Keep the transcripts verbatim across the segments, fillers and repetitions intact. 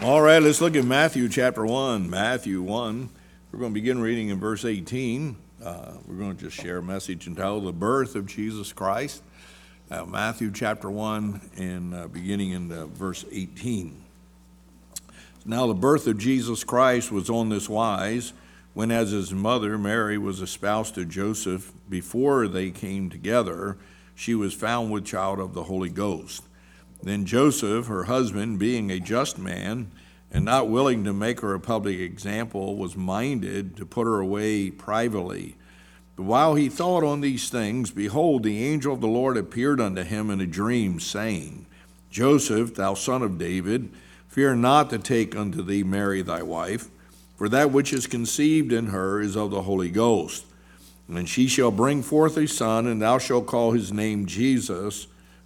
All right, let's look at Matthew chapter one. Matthew one. We're going to begin reading in verse eighteen. Uh, we're going to just share a message entitled The Birth of Jesus Christ. Uh, Matthew chapter one, and uh, beginning in uh, verse eighteen. Now the birth of Jesus Christ was on this wise, when as his mother Mary was espoused to Joseph, before they came together, she was found with child of the Holy Ghost. Then Joseph, her husband, being a just man, and not willing to make her a public example, was minded to put her away privately. But while he thought on these things, behold, the angel of the Lord appeared unto him in a dream, saying, Joseph, thou son of David, fear not to take unto thee Mary thy wife, for that which is conceived in her is of the Holy Ghost. And she shall bring forth a son, and thou shalt call his name Jesus,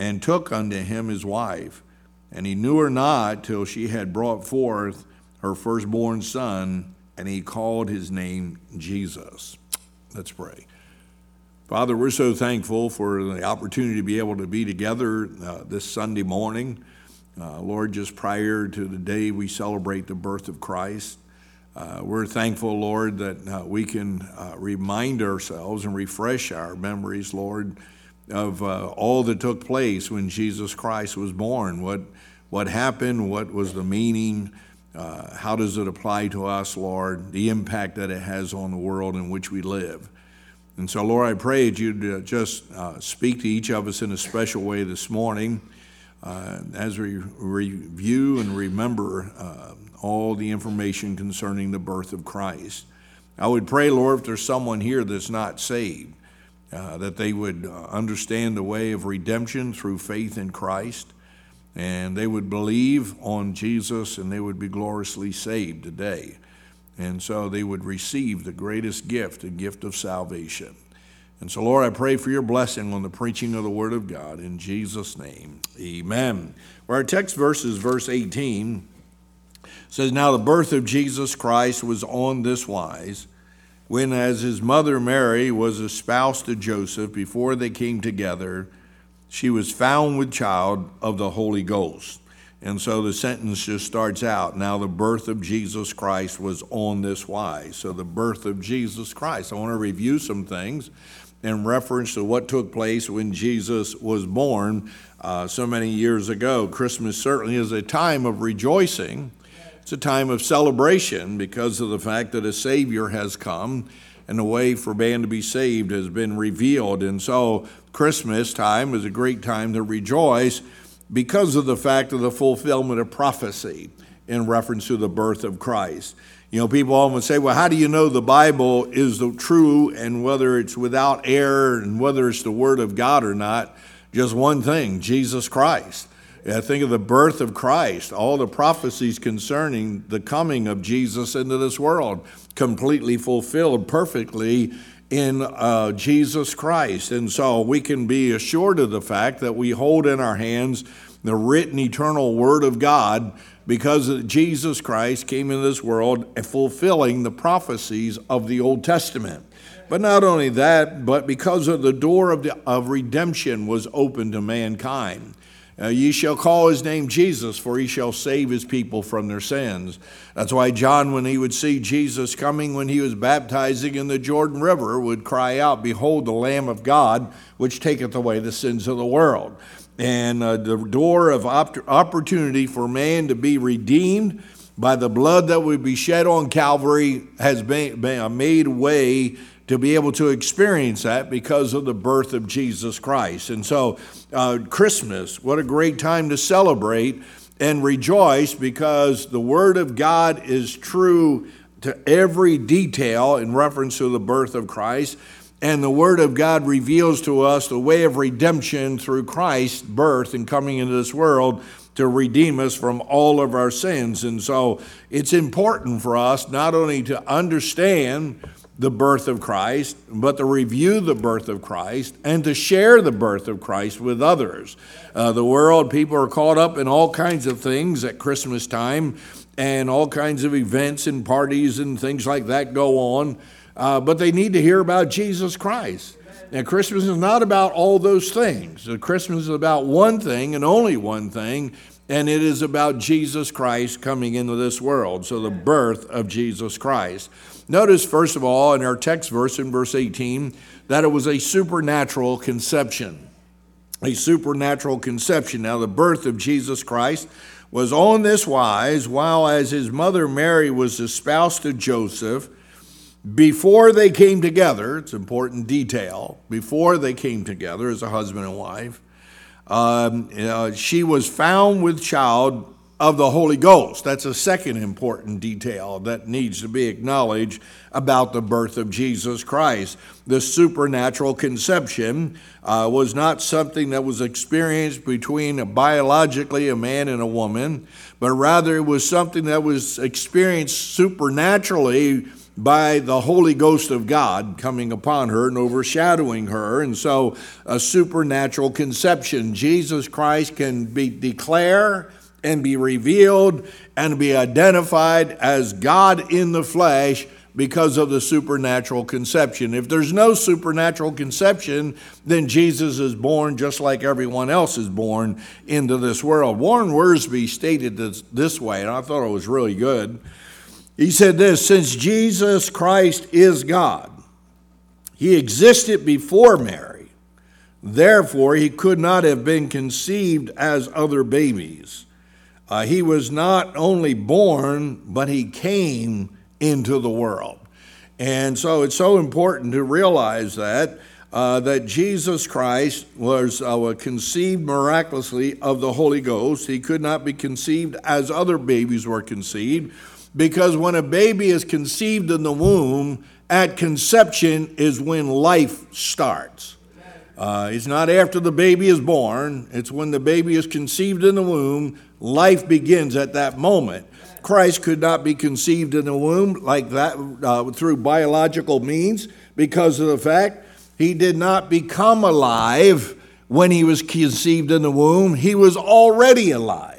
and took unto him his wife. And he knew her not till she had brought forth her firstborn son, and he called his name Jesus. Let's pray. Father, we're so thankful for the opportunity to be able to be together uh, this Sunday morning. Uh, Lord, just prior to the day we celebrate the birth of Christ, uh, we're thankful, Lord, that uh, we can uh, remind ourselves and refresh our memories, Lord, of uh, all that took place when Jesus Christ was born. What what happened? What was the meaning? Uh, how does it apply to us, Lord? The impact that it has on the world in which we live. And so, Lord, I pray that you'd just uh, speak to each of us in a special way this morning uh, as we review and remember uh, all the information concerning the birth of Christ. I would pray, Lord, if there's someone here that's not saved, Uh, that they would uh, understand the way of redemption through faith in Christ, and they would believe on Jesus, and they would be gloriously saved today. And so they would receive the greatest gift, the gift of salvation. And so, Lord, I pray for your blessing on the preaching of the Word of God. In Jesus' name, amen. Well, our text verse is verse eighteen. It says, Now the birth of Jesus Christ was on this wise, when as his mother Mary was espoused to Joseph, before they came together, she was found with child of the Holy Ghost. And so the sentence just starts out, now the birth of Jesus Christ was on this wise. So the birth of Jesus Christ. I want to review some things in reference to what took place when Jesus was born uh, so many years ago. Christmas certainly is a time of rejoicing. It's a time of celebration because of the fact that a Savior has come and the way for man to be saved has been revealed. And so Christmas time is a great time to rejoice because of the fact of the fulfillment of prophecy in reference to the birth of Christ. You know, people often say, well, how do you know the Bible is the true and whether it's without error and whether it's the Word of God or not? Just one thing, Jesus Christ. I think of the birth of Christ, all the prophecies concerning the coming of Jesus into this world, completely fulfilled perfectly in uh, Jesus Christ. And so we can be assured of the fact that we hold in our hands the written eternal Word of God because Jesus Christ came into this world and fulfilling the prophecies of the Old Testament. But not only that, but because of the door of, the, of redemption was open to mankind. Uh, ye shall call his name Jesus, for he shall save his people from their sins. That's why John, when he would see Jesus coming, when he was baptizing in the Jordan River, would cry out, Behold the Lamb of God, which taketh away the sins of the world. And uh, the door of op- opportunity for man to be redeemed by the blood that would be shed on Calvary has been, been made way to be able to experience that because of the birth of Jesus Christ. And so uh, Christmas, what a great time to celebrate and rejoice because the Word of God is true to every detail in reference to the birth of Christ. And the Word of God reveals to us the way of redemption through Christ's birth and coming into this world to redeem us from all of our sins. And so it's important for us not only to understand the birth of Christ, but to review the birth of Christ and to share the birth of Christ with others. Uh, the world, people are caught up in all kinds of things at Christmas time, and all kinds of events and parties and things like that go on, uh, but they need to hear about Jesus Christ. Now, Christmas is not about all those things. Christmas is about one thing and only one thing, and it is about Jesus Christ coming into this world, so the birth of Jesus Christ. Notice, first of all, in our text verse, in verse eighteen, that it was a supernatural conception, a supernatural conception. Now, the birth of Jesus Christ was on this wise, while as his mother Mary was espoused to Joseph, before they came together, it's an important detail, before they came together as a husband and wife, um, you know, she was found with child of the Holy Ghost. That's a second important detail that needs to be acknowledged about the birth of Jesus Christ. The supernatural conception uh, was not something that was experienced between a, biologically a man and a woman, but rather it was something that was experienced supernaturally by the Holy Ghost of God coming upon her and overshadowing her. And so a supernatural conception. Jesus Christ can be declared and be revealed and be identified as God in the flesh because of the supernatural conception. If there's no supernatural conception, then Jesus is born just like everyone else is born into this world. Warren Wiersbe stated this this way, and I thought it was really good. He said this, since Jesus Christ is God, he existed before Mary. Therefore, he could not have been conceived as other babies. Uh, he was not only born, but he came into the world. And so it's so important to realize that, uh, that Jesus Christ was uh, conceived miraculously of the Holy Ghost. He could not be conceived as other babies were conceived, because when a baby is conceived in the womb, at conception is when life starts. Uh, it's not after the baby is born. It's when the baby is conceived in the womb. Life begins at that moment. Christ could not be conceived in the womb like that uh, through biological means, because of the fact he did not become alive when he was conceived in the womb. He was already alive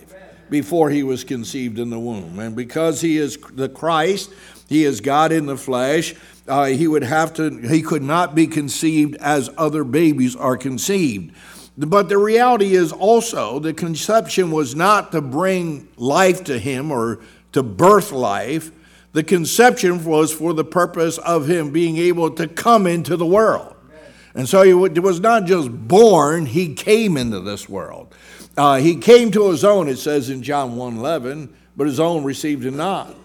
before he was conceived in the womb. And because he is the Christ, he is God in the flesh, uh, he would have to, he could not be conceived as other babies are conceived. But the reality is also the conception was not to bring life to him or to birth life. The conception was for the purpose of him being able to come into the world. And so he was not just born, he came into this world. Uh, he came to his own, it says in John one eleven, but his own received him not.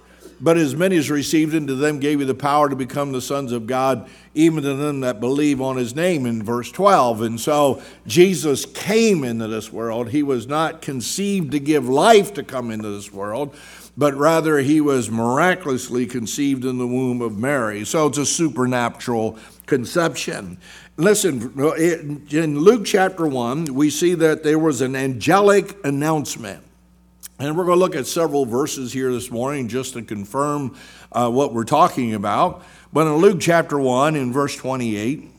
But as many as received him, to them gave he the power to become the sons of God, even to them that believe on his name, in verse twelve. And so Jesus came into this world. He was not conceived to give life to come into this world, but rather he was miraculously conceived in the womb of Mary. So it's a supernatural conception. Listen, in Luke chapter one, we see that there was an angelic announcement. And we're going to look at several verses here this morning just to confirm uh, what we're talking about. But in Luke chapter one, in verse twenty-eight,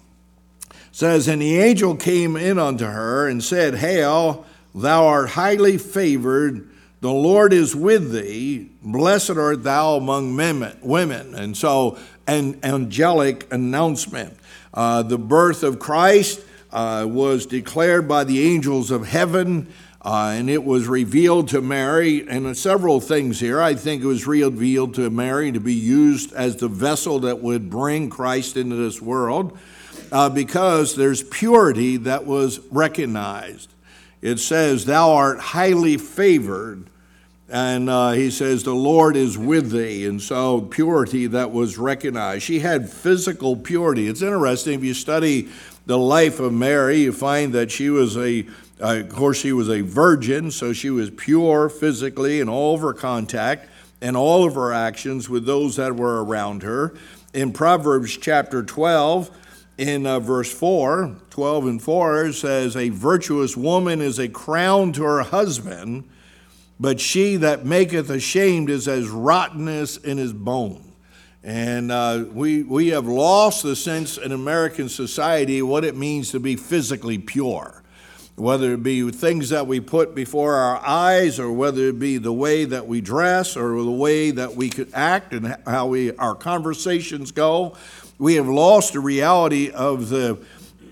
says, and the angel came in unto her and said, hail, thou art highly favored, the Lord is with thee, blessed art thou among women. And so an angelic announcement. Uh, the birth of Christ uh, was declared by the angels of heaven, Uh, and it was revealed to Mary, and several things here. I think it was revealed to Mary to be used as the vessel that would bring Christ into this world, uh, because there's purity that was recognized. It says, thou art highly favored, and uh, he says, the Lord is with thee, and so purity that was recognized. She had physical purity. It's interesting, if you study the life of Mary, you find that she was a Uh, of course, she was a virgin, so she was pure physically in all of her contact and all of her actions with those that were around her. In Proverbs chapter twelve, in uh, verse four, twelve and four, it says, a virtuous woman is a crown to her husband, But she that maketh ashamed is as rottenness in his bone. And uh, we, we have lost the sense in American society what it means to be physically pure, whether it be things that we put before our eyes or whether it be the way that we dress or the way that we could act and how we our conversations go. We have lost the reality of the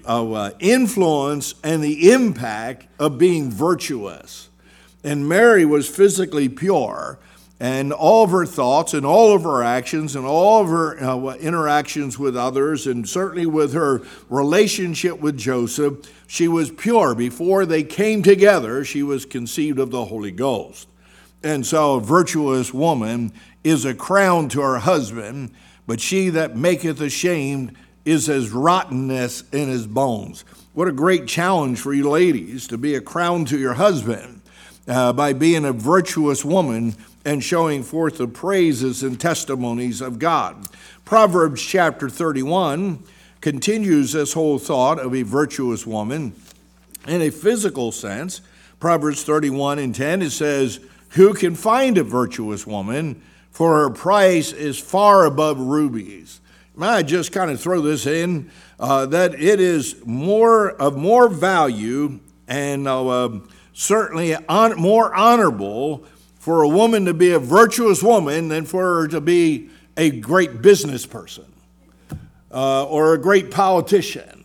of, uh, influence and the impact of being virtuous. And Mary was physically pure, and all of her thoughts and all of her actions and all of her uh, interactions with others and certainly with her relationship with Joseph, she was pure. Before they came together, she was conceived of the Holy Ghost. And so a virtuous woman is a crown to her husband, but she that maketh ashamed is as rottenness in his bones. What a great challenge for you ladies to be a crown to your husband. Uh, by being a virtuous woman and showing forth the praises and testimonies of God. Proverbs chapter thirty-one continues this whole thought of a virtuous woman in a physical sense. Proverbs thirty-one and ten, it says, "Who can find a virtuous woman? For her price is far above rubies." May I just kind of throw this in, uh, that it is more of more value and uh, certainly on, more honorable for a woman to be a virtuous woman than for her to be a great business person uh, or a great politician.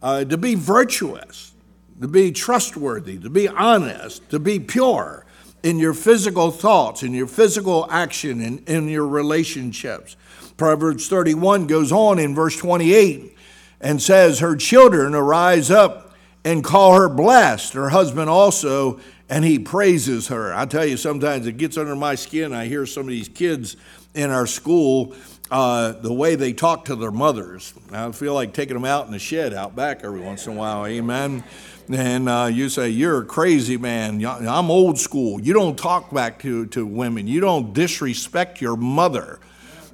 Uh, to be virtuous, to be trustworthy, to be honest, to be pure in your physical thoughts, in your physical action, and in, in your relationships. Proverbs thirty-one goes on in verse twenty-eight and says, "Her children arise up and call her blessed, her husband also, and he praises her." I tell you, sometimes it gets under my skin. I hear some of these kids in our school, uh, the way they talk to their mothers. I feel like taking them out in the shed out back every once in a while, amen? And uh, you say, "You're a crazy man. I'm old school. You don't talk back to, to women. You don't disrespect your mother."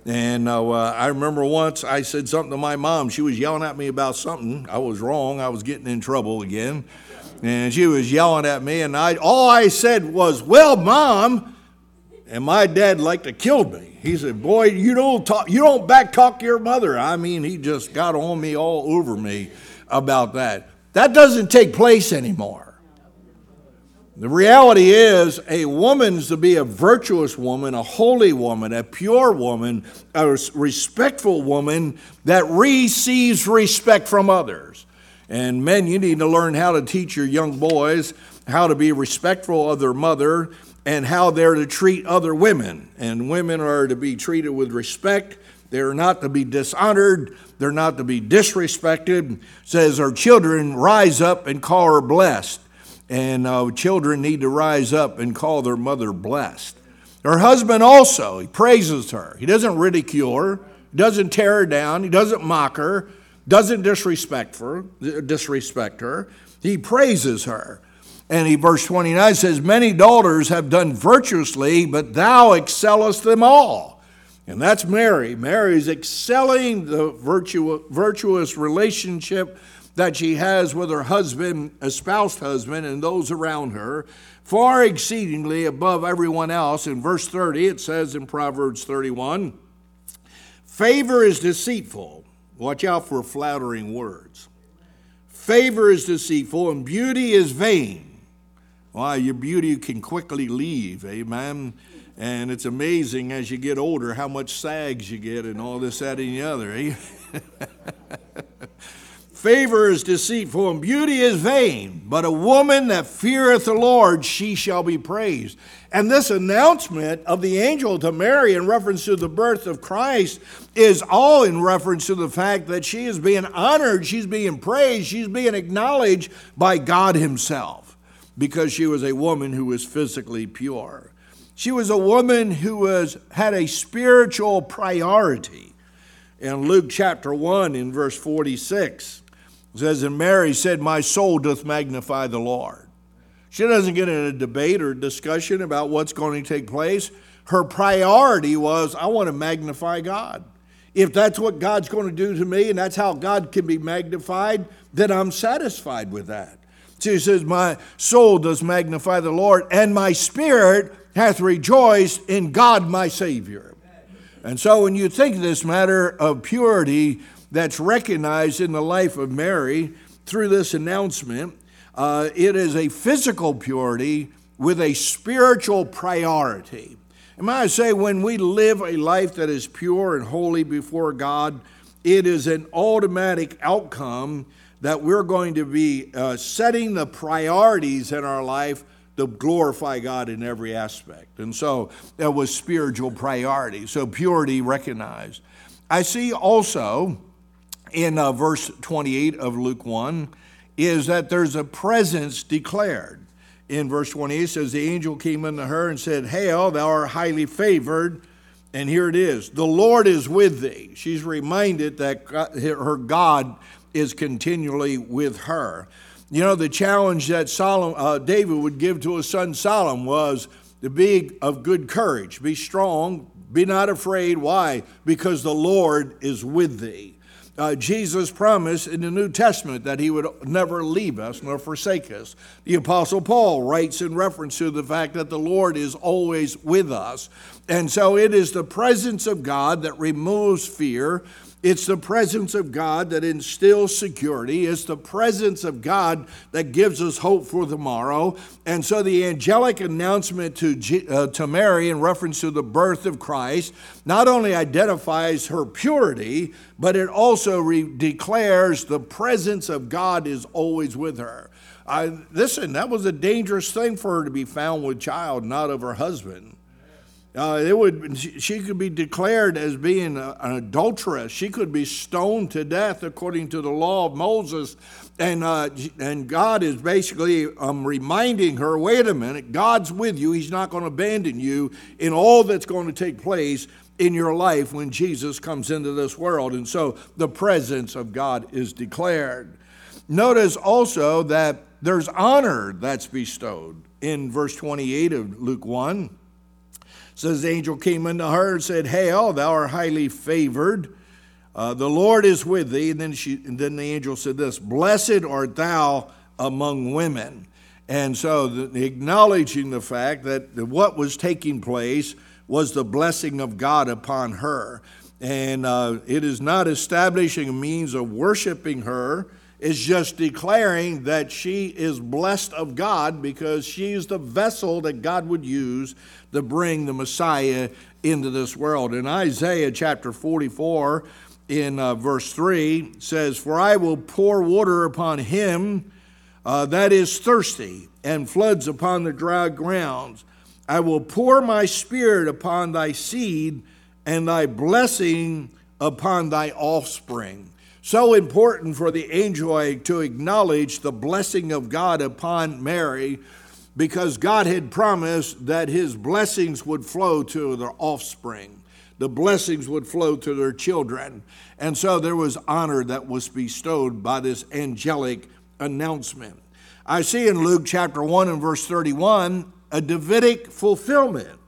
And uh, I remember once I said something to my mom. She was yelling at me about something. I was wrong. I was getting in trouble again. And she was yelling at me. And I all I said was, "Well, Mom." And my dad liked to kill me. He said, "Boy, you don't talk, you don't back talk your mother." I mean, he just got on me all over me about that. That doesn't take place anymore. The reality is a woman's to be a virtuous woman, a holy woman, a pure woman, a respectful woman that receives respect from others. And men, you need to learn how to teach your young boys how to be respectful of their mother and how they're to treat other women. And women are to be treated with respect. They're not to be dishonored. They're not to be disrespected. It says, "Our children rise up and call her blessed." And uh, children need to rise up and call their mother blessed. Her husband also, he praises her. He doesn't ridicule her, doesn't tear her down, he doesn't mock her, doesn't disrespect her, disrespect her. He praises her. And he, verse twenty-nine says, "Many daughters have done virtuously, but thou excellest them all." And that's Mary. Mary's excelling the virtu- virtuous relationship that she has with her husband, espoused husband, and those around her, far exceedingly above everyone else. In verse thirty, it says in Proverbs thirty-one, "Favor is deceitful." Watch out for flattering words. "Favor is deceitful, and beauty is vain." Wow, your beauty can quickly leave, amen? And it's amazing as you get older how much sags you get and all this, that, and the other. Eh? "Favor is deceitful, and beauty is vain, but a woman that feareth the Lord, she shall be praised." And this announcement of the angel to Mary in reference to the birth of Christ is all in reference to the fact that she is being honored, she's being praised, she's being acknowledged by God himself because she was a woman who was physically pure. She was a woman who was had a spiritual priority. In Luke chapter one in verse forty-six, it says, "And Mary said, My soul doth magnify the Lord." She doesn't get in a debate or discussion about what's going to take place. Her priority was, I want to magnify God. If that's what God's going to do to me and that's how God can be magnified, then I'm satisfied with that. She says, my soul does magnify the Lord, and my spirit hath rejoiced in God my Savior. And so when you think of this matter of purity that's recognized in the life of Mary through this announcement, uh, it is a physical purity with a spiritual priority. And might I say, when we live a life that is pure and holy before God, it is an automatic outcome that we're going to be uh, setting the priorities in our life to glorify God in every aspect. And so that was spiritual priority. So purity recognized. I see also in uh, verse twenty-eight of Luke one is that there's a presence declared. In verse twenty-eight, it says, the angel came unto her and said, hail, thou art highly favored. And here it is. The Lord is with thee. She's reminded that her God is continually with her. You know, the challenge that Solomon, uh, David would give to his son Solomon was to be of good courage, be strong, be not afraid. Why? Because the Lord is with thee. Uh, Jesus promised in the New Testament that he would never leave us nor forsake us. The Apostle Paul writes in reference to the fact that the Lord is always with us. And so it is the presence of God that removes fear. It's the presence of God that instills security. It's the presence of God that gives us hope for tomorrow. And so the angelic announcement to, uh, to Mary in reference to the birth of Christ not only identifies her purity, but it also re- declares the presence of God is always with her. I, listen, that was a dangerous thing for her to be found with child, not of her husband. Uh, it would. She could be declared as being a, an adulteress. She could be stoned to death according to the law of Moses. And uh, and God is basically um, reminding her, wait a minute, God's with you. He's not going to abandon you in all that's going to take place in your life when Jesus comes into this world. And so the presence of God is declared. Notice also that there's honor that's bestowed in verse twenty-eight of Luke one. Says the angel came unto her and said, hail, thou art highly favored. Uh, the Lord is with thee. And then, she, and then the angel said this, blessed art thou among women. And so the, acknowledging the fact that what was taking place was the blessing of God upon her. And uh, it is not establishing a means of worshiping her. It's just declaring that she is blessed of God because she is the vessel that God would use to bring the Messiah into this world. And Isaiah chapter forty-four in uh, verse three says, for I will pour water upon him uh, that is thirsty, and floods upon the dry grounds. I will pour my spirit upon thy seed, and thy blessing upon thy offspring. So important for the angel to acknowledge the blessing of God upon Mary, because God had promised that his blessings would flow to their offspring. The blessings would flow to their children. And so there was honor that was bestowed by this angelic announcement. I see in Luke chapter one and verse thirty-one, a Davidic fulfillment.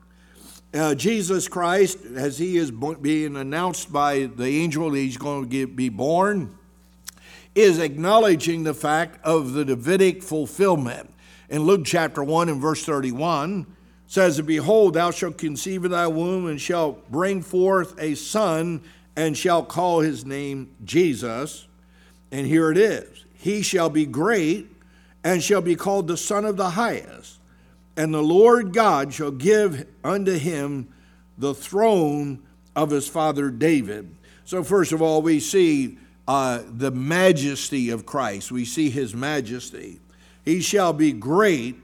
Uh, Jesus Christ, as he is being announced by the angel that he's going to get, be born, is acknowledging the fact of the Davidic fulfillment. In Luke chapter one and verse thirty-one, says, behold, thou shalt conceive in thy womb and shalt bring forth a son and shalt call his name Jesus. And here it is. He shall be great and shall be called the Son of the Highest. And the Lord God shall give unto him the throne of his father David. So first of all, we see uh, the majesty of Christ. We see his majesty. He shall be great,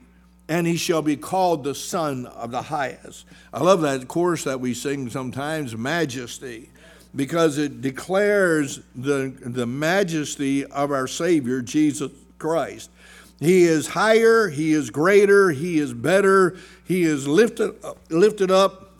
and he shall be called the Son of the Highest. I love that chorus that we sing sometimes, majesty, because it declares the, the majesty of our Savior, Jesus Christ. He is higher, he is greater, he is better, he is lifted, lifted up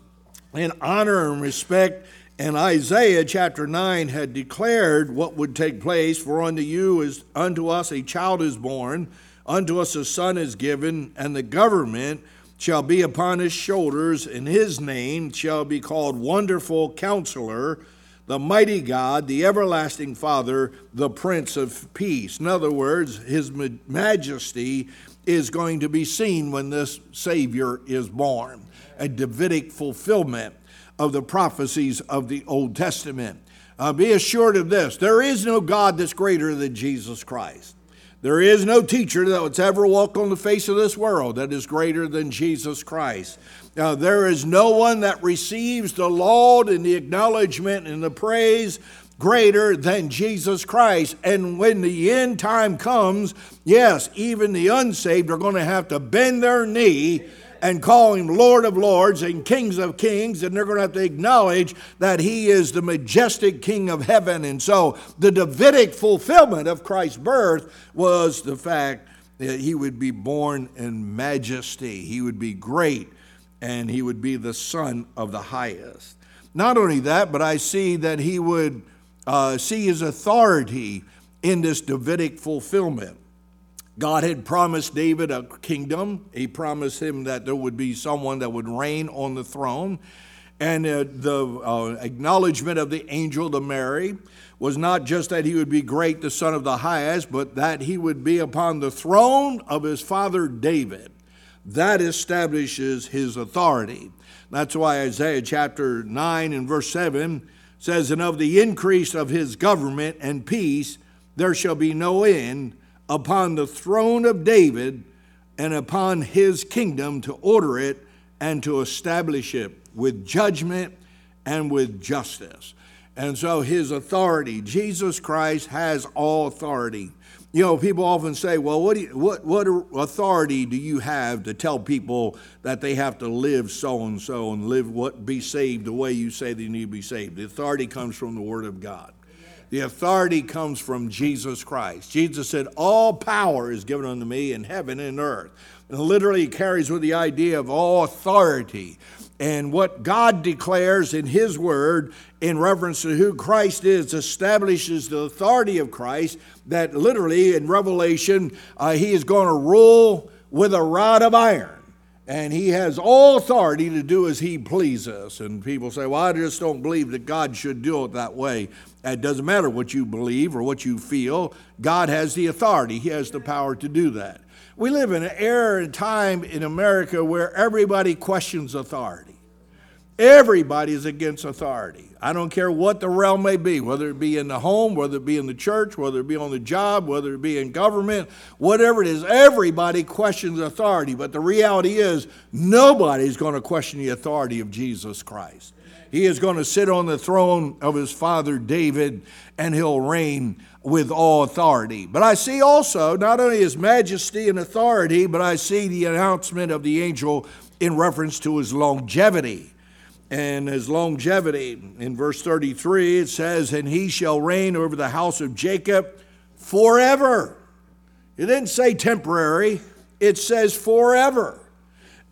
in honor and respect. And Isaiah chapter nine had declared what would take place, for unto you is unto us a child is born, unto us a son is given, and the government shall be upon his shoulders, and his name shall be called Wonderful Counselor, the mighty God, the everlasting Father, the Prince of Peace. In other words, his majesty is going to be seen when this Savior is born, a Davidic fulfillment of the prophecies of the Old Testament. Uh, be assured of this, there is no God that's greater than Jesus Christ. There is no teacher that would ever walk on the face of this world that is greater than Jesus Christ. Now, there is no one that receives the laud and the acknowledgement and the praise greater than Jesus Christ. And when the end time comes, yes, even the unsaved are going to have to bend their knee and call him Lord of Lords and Kings of Kings, and they're going to have to acknowledge that he is the majestic King of heaven. And so the Davidic fulfillment of Christ's birth was the fact that he would be born in majesty. He would be great, and he would be the Son of the Highest. Not only that, but I see that he would uh, see his authority in this Davidic fulfillment. God had promised David a kingdom. He promised him that there would be someone that would reign on the throne. And uh, the uh, acknowledgement of the angel to Mary was not just that he would be great, the Son of the Highest, but that he would be upon the throne of his father David. That establishes his authority. That's why Isaiah chapter nine and verse seven says, "And of the increase of his government and peace there shall be no end, upon the throne of David and upon his kingdom, to order it and to establish it with judgment and with justice." And so his authority, Jesus Christ has all authority. You know, people often say, well, what, do you, what, what authority do you have to tell people that they have to live so-and-so and live what be saved the way you say they need to be saved? The authority comes from the Word of God. The authority comes from Jesus Christ. Jesus said, all power is given unto me in heaven and earth. And literally carries with the idea of all authority. And what God declares in his word in reference to who Christ is establishes the authority of Christ, that literally in Revelation, uh, he is going to rule with a rod of iron. And he has all authority to do as he pleases. And people say, well, I just don't believe that God should do it that way. It doesn't matter what you believe or what you feel. God has the authority. He has the power to do that. We live in an era and time in America where everybody questions authority. Everybody is against authority. I don't care what the realm may be, whether it be in the home, whether it be in the church, whether it be on the job, whether it be in government, whatever it is, everybody questions authority. But the reality is, nobody's going to question the authority of Jesus Christ. He is going to sit on the throne of his father David, and he'll reign with all authority. But I see also not only his majesty and authority, but I see the announcement of the angel in reference to his longevity. And his longevity, in verse thirty-three, it says, "And he shall reign over the house of Jacob forever." It didn't say temporary. It says forever.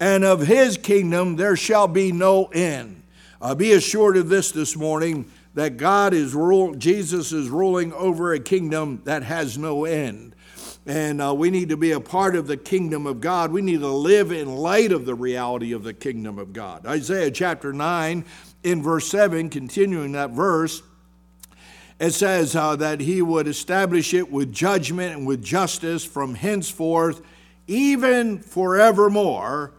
"And of his kingdom there shall be no end." Uh, be assured of this this morning, that God is rule, Jesus is ruling over a kingdom that has no end. And uh, we need to be a part of the kingdom of God. We need to live in light of the reality of the kingdom of God. Isaiah chapter nine in verse seven, continuing that verse, it says uh, that he would establish it with judgment and with justice from henceforth, even forevermore.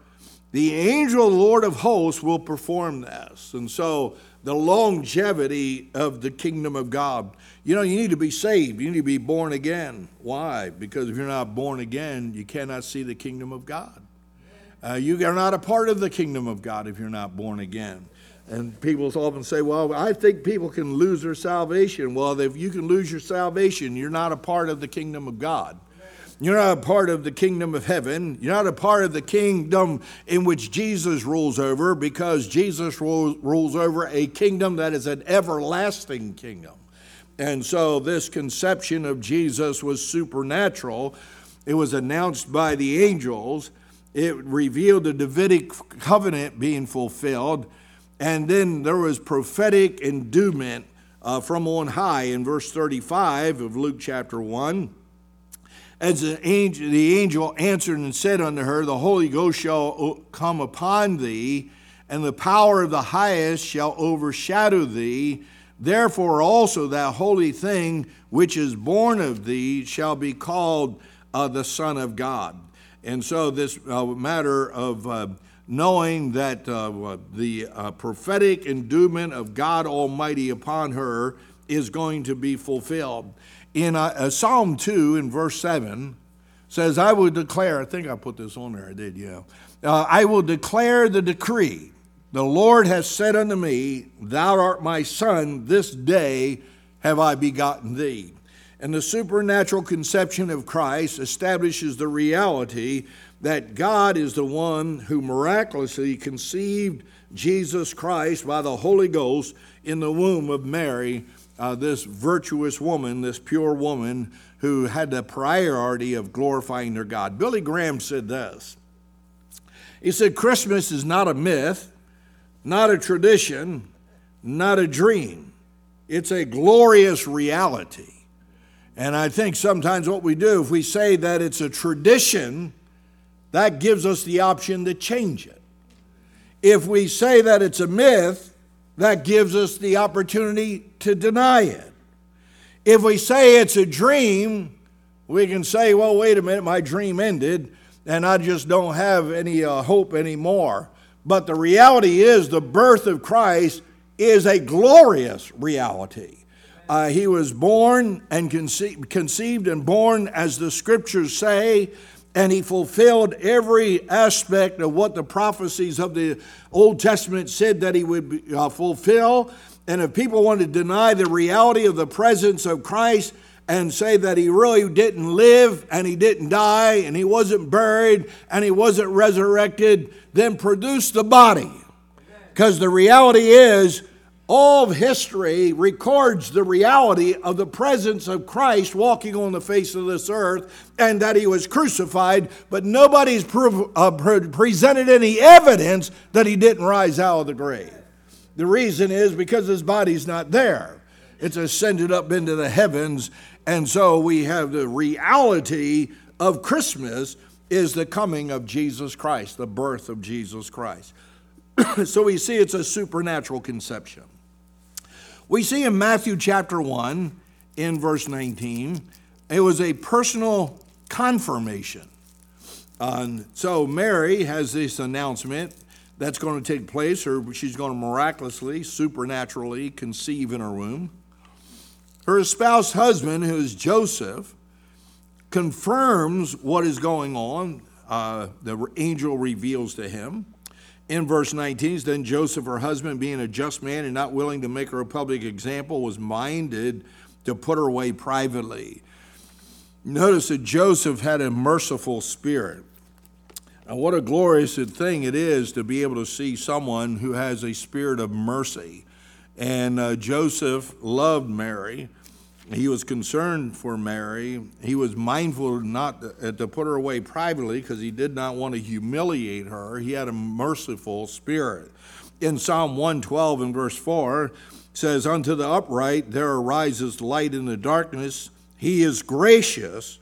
The angel of the Lord of hosts will perform this. And so the longevity of the kingdom of God. You know, you need to be saved. You need to be born again. Why? Because if you're not born again, you cannot see the kingdom of God. Uh, you are not a part of the kingdom of God if you're not born again. And people often say, well, I think people can lose their salvation. Well, if you can lose your salvation, you're not a part of the kingdom of God. You're not a part of the kingdom of heaven. You're not a part of the kingdom in which Jesus rules over, because Jesus rules over a kingdom that is an everlasting kingdom. And so this conception of Jesus was supernatural. It was announced by the angels. It revealed the Davidic covenant being fulfilled. And then there was prophetic endowment uh, from on high in verse thirty-five of Luke chapter one. As the angel, the angel answered and said unto her, "The Holy Ghost shall come upon thee, and the power of the highest shall overshadow thee. Therefore also that holy thing which is born of thee shall be called uh, the Son of God. And so this uh, matter of uh, knowing that uh, the uh, prophetic endowment of God Almighty upon her is going to be fulfilled. In uh, uh, Psalm two in verse seven says, I will declare, I think I put this on there, I did, yeah. Uh, I will declare the decree. The Lord has said unto me, Thou art my son, this day have I begotten thee. And the supernatural conception of Christ establishes the reality that God is the one who miraculously conceived Jesus Christ by the Holy Ghost in the womb of Mary, uh, this virtuous woman, this pure woman who had the priority of glorifying their God. Billy Graham said this. He said, Christmas is not a myth, not a tradition, not a dream. It's a glorious reality. And I think sometimes what we do, if we say that it's a tradition, that gives us the option to change it. If we say that it's a myth, that gives us the opportunity to deny it. If we say it's a dream, we can say, well, wait a minute, my dream ended, and I just don't have any uh, hope anymore. But the reality is the birth of Christ is a glorious reality. Uh, he was born and conce- conceived and born, as the scriptures say, and he fulfilled every aspect of what the prophecies of the Old Testament said that he would be, uh, fulfill. And if people want to deny the reality of the presence of Christ and say that he really didn't live and he didn't die and he wasn't buried and he wasn't resurrected, then produce the body. Because the reality is, all of history records the reality of the presence of Christ walking on the face of this earth and that he was crucified, but nobody's pre- uh, pre- presented any evidence that he didn't rise out of the grave. The reason is because his body's not there. It's ascended up into the heavens, and so we have the reality of Christmas is the coming of Jesus Christ, the birth of Jesus Christ. So we see it's a supernatural conception. We see in Matthew chapter one, in verse nineteen, it was a personal confirmation. Um, so Mary has this announcement that's going to take place, or she's going to miraculously, supernaturally conceive in her womb. Her espoused husband, who is Joseph, confirms what is going on. Uh, the angel reveals to him. In verse nineteen, then Joseph, her husband, being a just man and not willing to make her a public example, was minded to put her away privately. Notice that Joseph had a merciful spirit. And what a glorious thing it is to be able to see someone who has a spirit of mercy. And uh, Joseph loved Mary. He was concerned for Mary. He was mindful not to, to put her away privately because he did not want to humiliate her. He had a merciful spirit. In Psalm one twelve and verse four, it says, Unto the upright there arises light in the darkness. He is gracious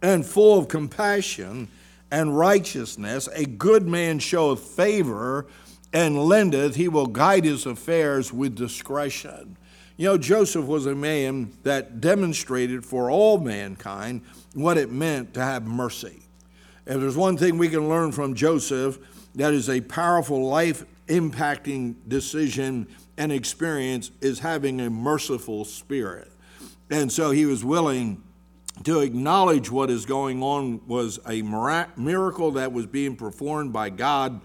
and full of compassion and righteousness. A good man showeth favor and lendeth. He will guide his affairs with discretion. You know, Joseph was a man that demonstrated for all mankind what it meant to have mercy. If there's one thing we can learn from Joseph, that is a powerful life-impacting decision and experience, is having a merciful spirit. And so he was willing to acknowledge what is going on was a miracle that was being performed by God,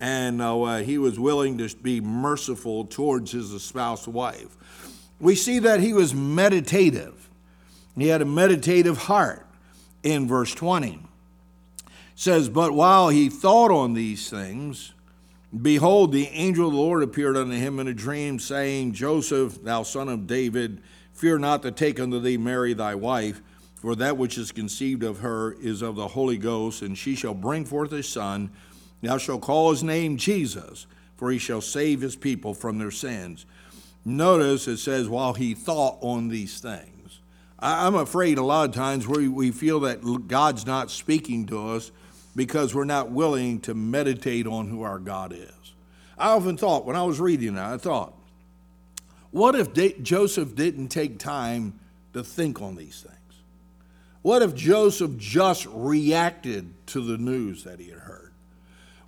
and uh, he was willing to be merciful towards his espoused wife. We see that he was meditative. He had a meditative heart in verse twenty. It says, But while he thought on these things, behold, the angel of the Lord appeared unto him in a dream, saying, Joseph, thou son of David, fear not to take unto thee Mary thy wife, for that which is conceived of her is of the Holy Ghost, and she shall bring forth a son. Thou shalt call his name Jesus, for he shall save his people from their sins. Notice it says, while he thought on these things. I'm afraid a lot of times we, we feel that God's not speaking to us because we're not willing to meditate on who our God is. I often thought, when I was reading that, I thought, What if D- Joseph didn't take time to think on these things? What if Joseph just reacted to the news that he had heard?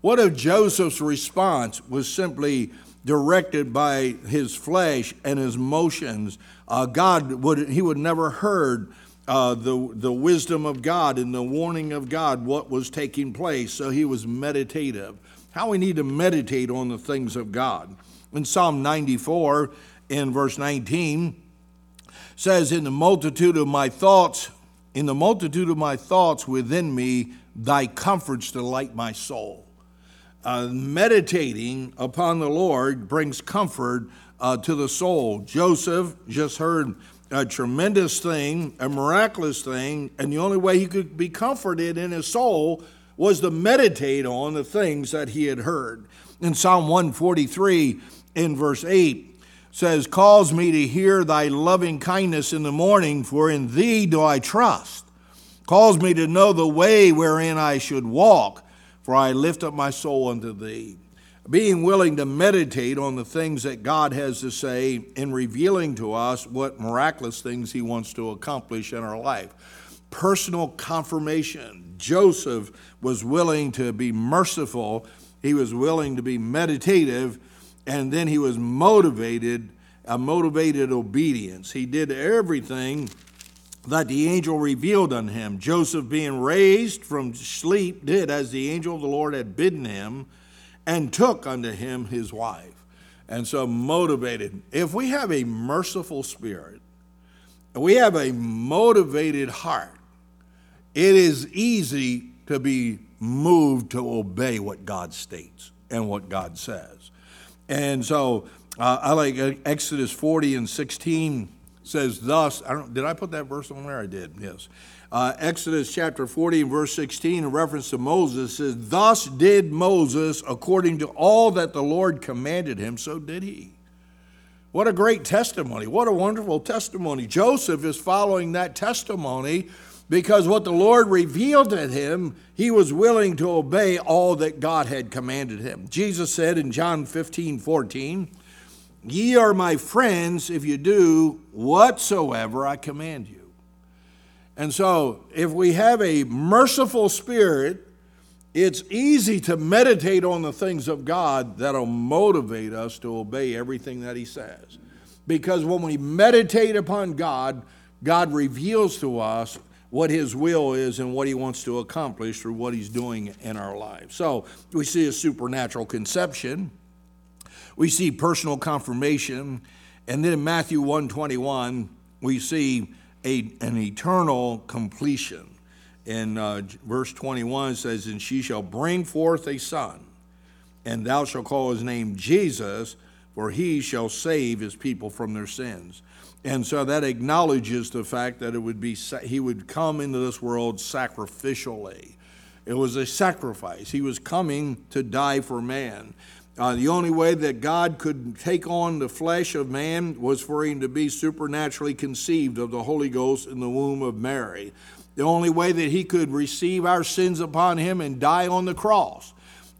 What if Joseph's response was simply directed by his flesh and his emotions? Uh, God would he would never heard uh, the the wisdom of God and the warning of God, what was taking place. So he was meditative. How we need to meditate on the things of God. In Psalm ninety-four, in verse nineteen, says, "In the multitude of my thoughts, in the multitude of my thoughts within me, thy comforts delight my soul." Uh, meditating upon the Lord brings comfort uh, to the soul. Joseph just heard a tremendous thing, a miraculous thing, and the only way he could be comforted in his soul was to meditate on the things that he had heard. In Psalm one forty-three, in verse eight, says, "Cause me to hear thy loving kindness in the morning, for in thee do I trust. Cause me to know the way wherein I should walk, for I lift up my soul unto thee." Being willing to meditate on the things that God has to say and revealing to us what miraculous things he wants to accomplish in our life. Personal confirmation. Joseph was willing to be merciful. He was willing to be meditative. And then he was motivated, a motivated obedience. He did everything that the angel revealed unto him. Joseph, being raised from sleep, did as the angel of the Lord had bidden him, and took unto him his wife. And so motivated. If we have a merciful spirit, we have a motivated heart, it is easy to be moved to obey what God states and what God says. And so uh, I like Exodus forty and sixteen. Says thus, I don't, did I put that verse on there? I did, yes. Uh, Exodus chapter forty and verse sixteen, in reference to Moses, says, "Thus did Moses according to all that the Lord commanded him, so did he." What a great testimony. What a wonderful testimony. Joseph is following that testimony because what the Lord revealed to him, he was willing to obey all that God had commanded him. Jesus said in John fifteen fourteen, "Ye are my friends if you do whatsoever I command you." And so if we have a merciful spirit, it's easy to meditate on the things of God that'll motivate us to obey everything that he says. Because when we meditate upon God, God reveals to us what his will is and what he wants to accomplish through what he's doing in our lives. So we see a supernatural conception. We see personal confirmation, and then in Matthew one twenty-one, we see a, an eternal completion. In uh, verse twenty-one, it says, "And she shall bring forth a son, and thou shalt call his name Jesus, for he shall save his people from their sins." And so that acknowledges the fact that it would be he would come into this world sacrificially. It was a sacrifice. He was coming to die for man. Uh, the only way that God could take on the flesh of man was for him to be supernaturally conceived of the Holy Ghost in the womb of Mary. The only way that he could receive our sins upon him and die on the cross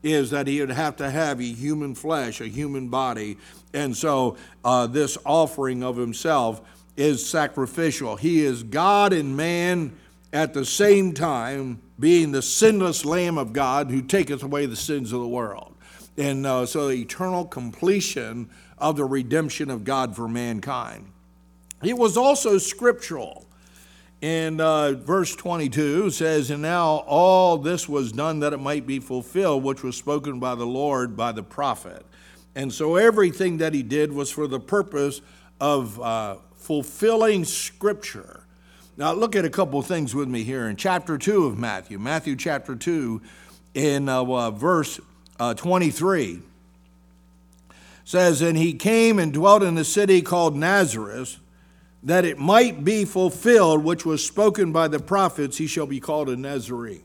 is that he would have to have a human flesh, a human body. And so uh, this offering of himself is sacrificial. He is God and man at the same time, being the sinless Lamb of God who taketh away the sins of the world. And uh, so the eternal completion of the redemption of God for mankind. It was also scriptural. And uh, verse twenty-two says, "And now all this was done that it might be fulfilled, which was spoken by the Lord by the prophet." And so everything that he did was for the purpose of uh, fulfilling scripture. Now look at a couple of things with me here in chapter two of Matthew. Matthew chapter two in uh, uh, verse Uh, twenty-three says, "And he came and dwelt in a city called Nazareth, that it might be fulfilled, which was spoken by the prophets, he shall be called a Nazarene."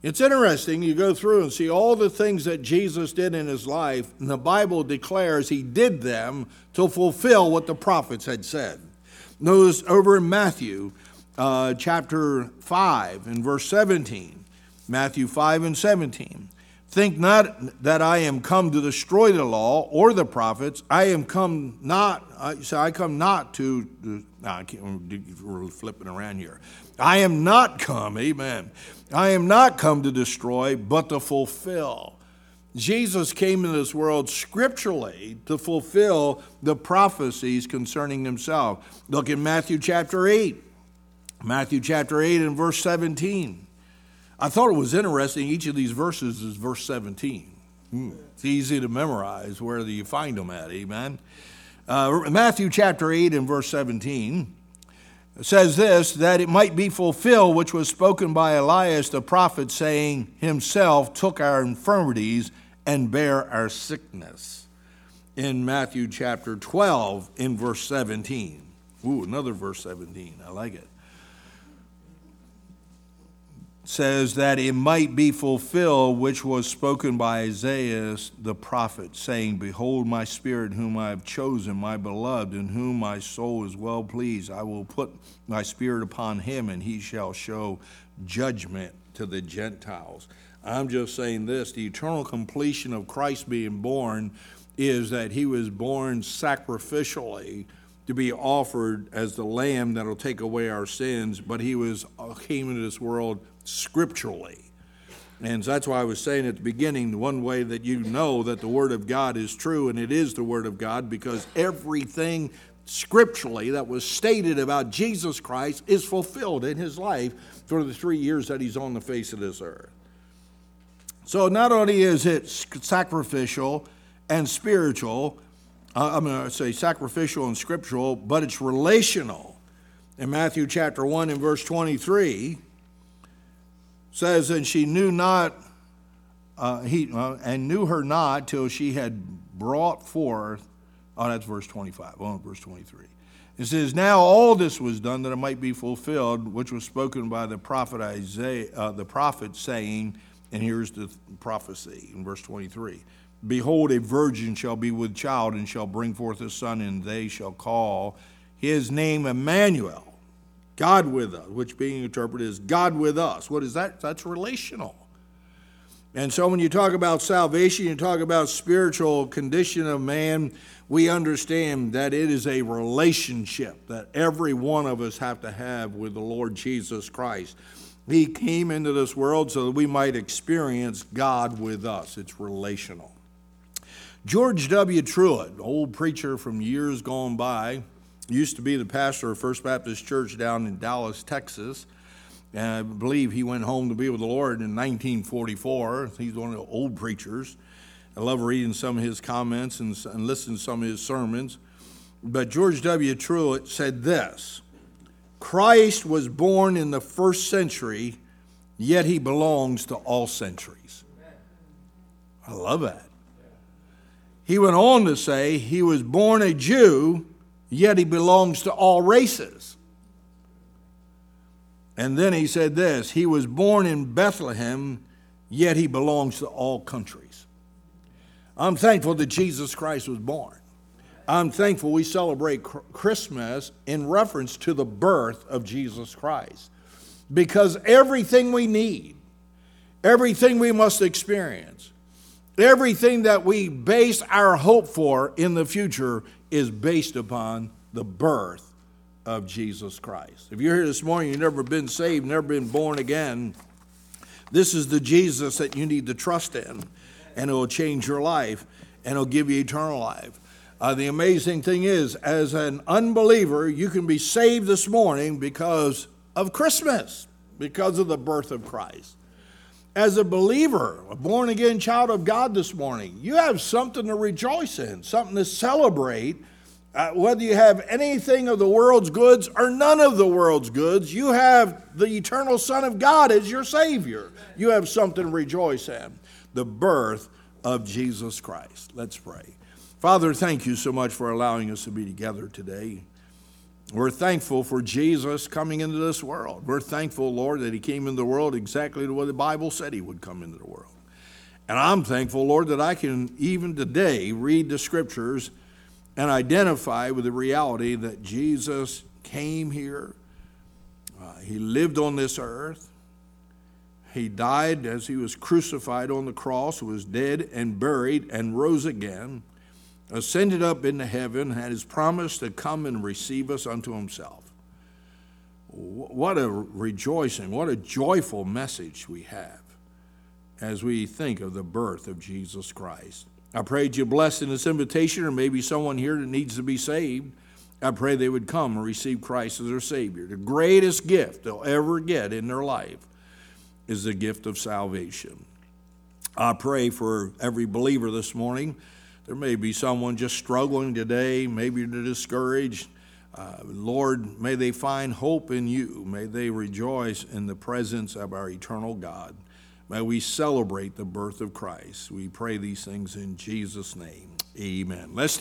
It's interesting, you go through and see all the things that Jesus did in his life, and the Bible declares he did them to fulfill what the prophets had said. Notice over in Matthew uh, chapter five and verse seventeen, Matthew five and seventeen. Think not that I am come to destroy the law or the prophets. I am come not, I so I come not to, no, I can't, we're flipping around here. I am not come, amen. I am not come to destroy, but to fulfill. Jesus came into this world scripturally to fulfill the prophecies concerning himself. Look in Matthew chapter eight. Matthew chapter eight and verse seventeen. I thought it was interesting, each of these verses is verse seventeen. It's easy to memorize where you find them at, amen? Uh, Matthew chapter eight and verse seventeen says this, that it might be fulfilled, which was spoken by Elias the prophet, saying, himself took our infirmities and bare our sickness. In Matthew chapter twelve in verse seventeen. Ooh, another verse seventeen, I like it. Says that it might be fulfilled, which was spoken by Isaiah the prophet, saying, behold my spirit whom I have chosen, my beloved, in whom my soul is well pleased. I will put my spirit upon him, and he shall show judgment to the Gentiles. I'm just saying this, the eternal completion of Christ being born is that he was born sacrificially to be offered as the lamb that'll take away our sins, but he was came into this world scripturally. And that's why I was saying at the beginning, the one way that you know that the Word of God is true, and it is the Word of God, because everything scripturally that was stated about Jesus Christ is fulfilled in his life for the three years that he's on the face of this earth. So not only is it sacrificial and spiritual, I'm going to say sacrificial and scriptural, but it's relational. In Matthew chapter one and verse twenty-three says, and she knew not, uh, he uh, and knew her not till she had brought forth. Oh, that's verse twenty-five. Oh, verse twenty-three. It says, now all this was done that it might be fulfilled, which was spoken by the prophet Isaiah, uh, the prophet saying, and here's the prophecy in verse twenty-three. Behold, a virgin shall be with child and shall bring forth a son, and they shall call his name Emmanuel, God with us, which being interpreted is God with us. What is that? That's relational. And so when you talk about salvation, you talk about spiritual condition of man, we understand that it is a relationship that every one of us have to have with the Lord Jesus Christ. He came into this world so that we might experience God with us. It's relational. George W. Truett, old preacher from years gone by, used to be the pastor of First Baptist Church down in Dallas, Texas. And I believe he went home to be with the Lord in nineteen forty-four. He's one of the old preachers. I love reading some of his comments and, and listening to some of his sermons. But George W. Truett said this, Christ was born in the first century, yet he belongs to all centuries. I love that. He went on to say, he was born a Jew, yet he belongs to all races. And then he said this, he was born in Bethlehem, yet he belongs to all countries. I'm thankful that Jesus Christ was born. I'm thankful we celebrate Christmas in reference to the birth of Jesus Christ. Because everything we need, everything we must experience, everything that we base our hope for in the future is based upon the birth of Jesus Christ. If you're here this morning, you've never been saved, never been born again, this is the Jesus that you need to trust in, and it will change your life, and it will give you eternal life. Uh, the amazing thing is, as an unbeliever, you can be saved this morning because of Christmas, because of the birth of Christ. As a believer, a born-again child of God this morning, you have something to rejoice in, something to celebrate. Uh, whether you have anything of the world's goods or none of the world's goods, you have the eternal Son of God as your Savior. You have something to rejoice in, the birth of Jesus Christ. Let's pray. Father, thank you so much for allowing us to be together today. We're thankful for Jesus coming into this world. We're thankful, Lord, that he came into the world exactly the way the Bible said he would come into the world. And I'm thankful, Lord, that I can even today read the scriptures and identify with the reality that Jesus came here. Uh, he lived on this earth. He died as he was crucified on the cross, was dead and buried, and rose again, ascended up into heaven, and is promised to come and receive us unto himself. What a rejoicing, what a joyful message we have as we think of the birth of Jesus Christ. I pray that you bless in this invitation, or maybe someone here that needs to be saved. I pray they would come and receive Christ as their Savior. The greatest gift they'll ever get in their life is the gift of salvation. I pray for every believer this morning. There may be someone just struggling today, maybe they're discouraged. Uh, Lord, may they find hope in you. May they rejoice in the presence of our eternal God. May we celebrate the birth of Christ. We pray these things in Jesus' name. Amen. Let's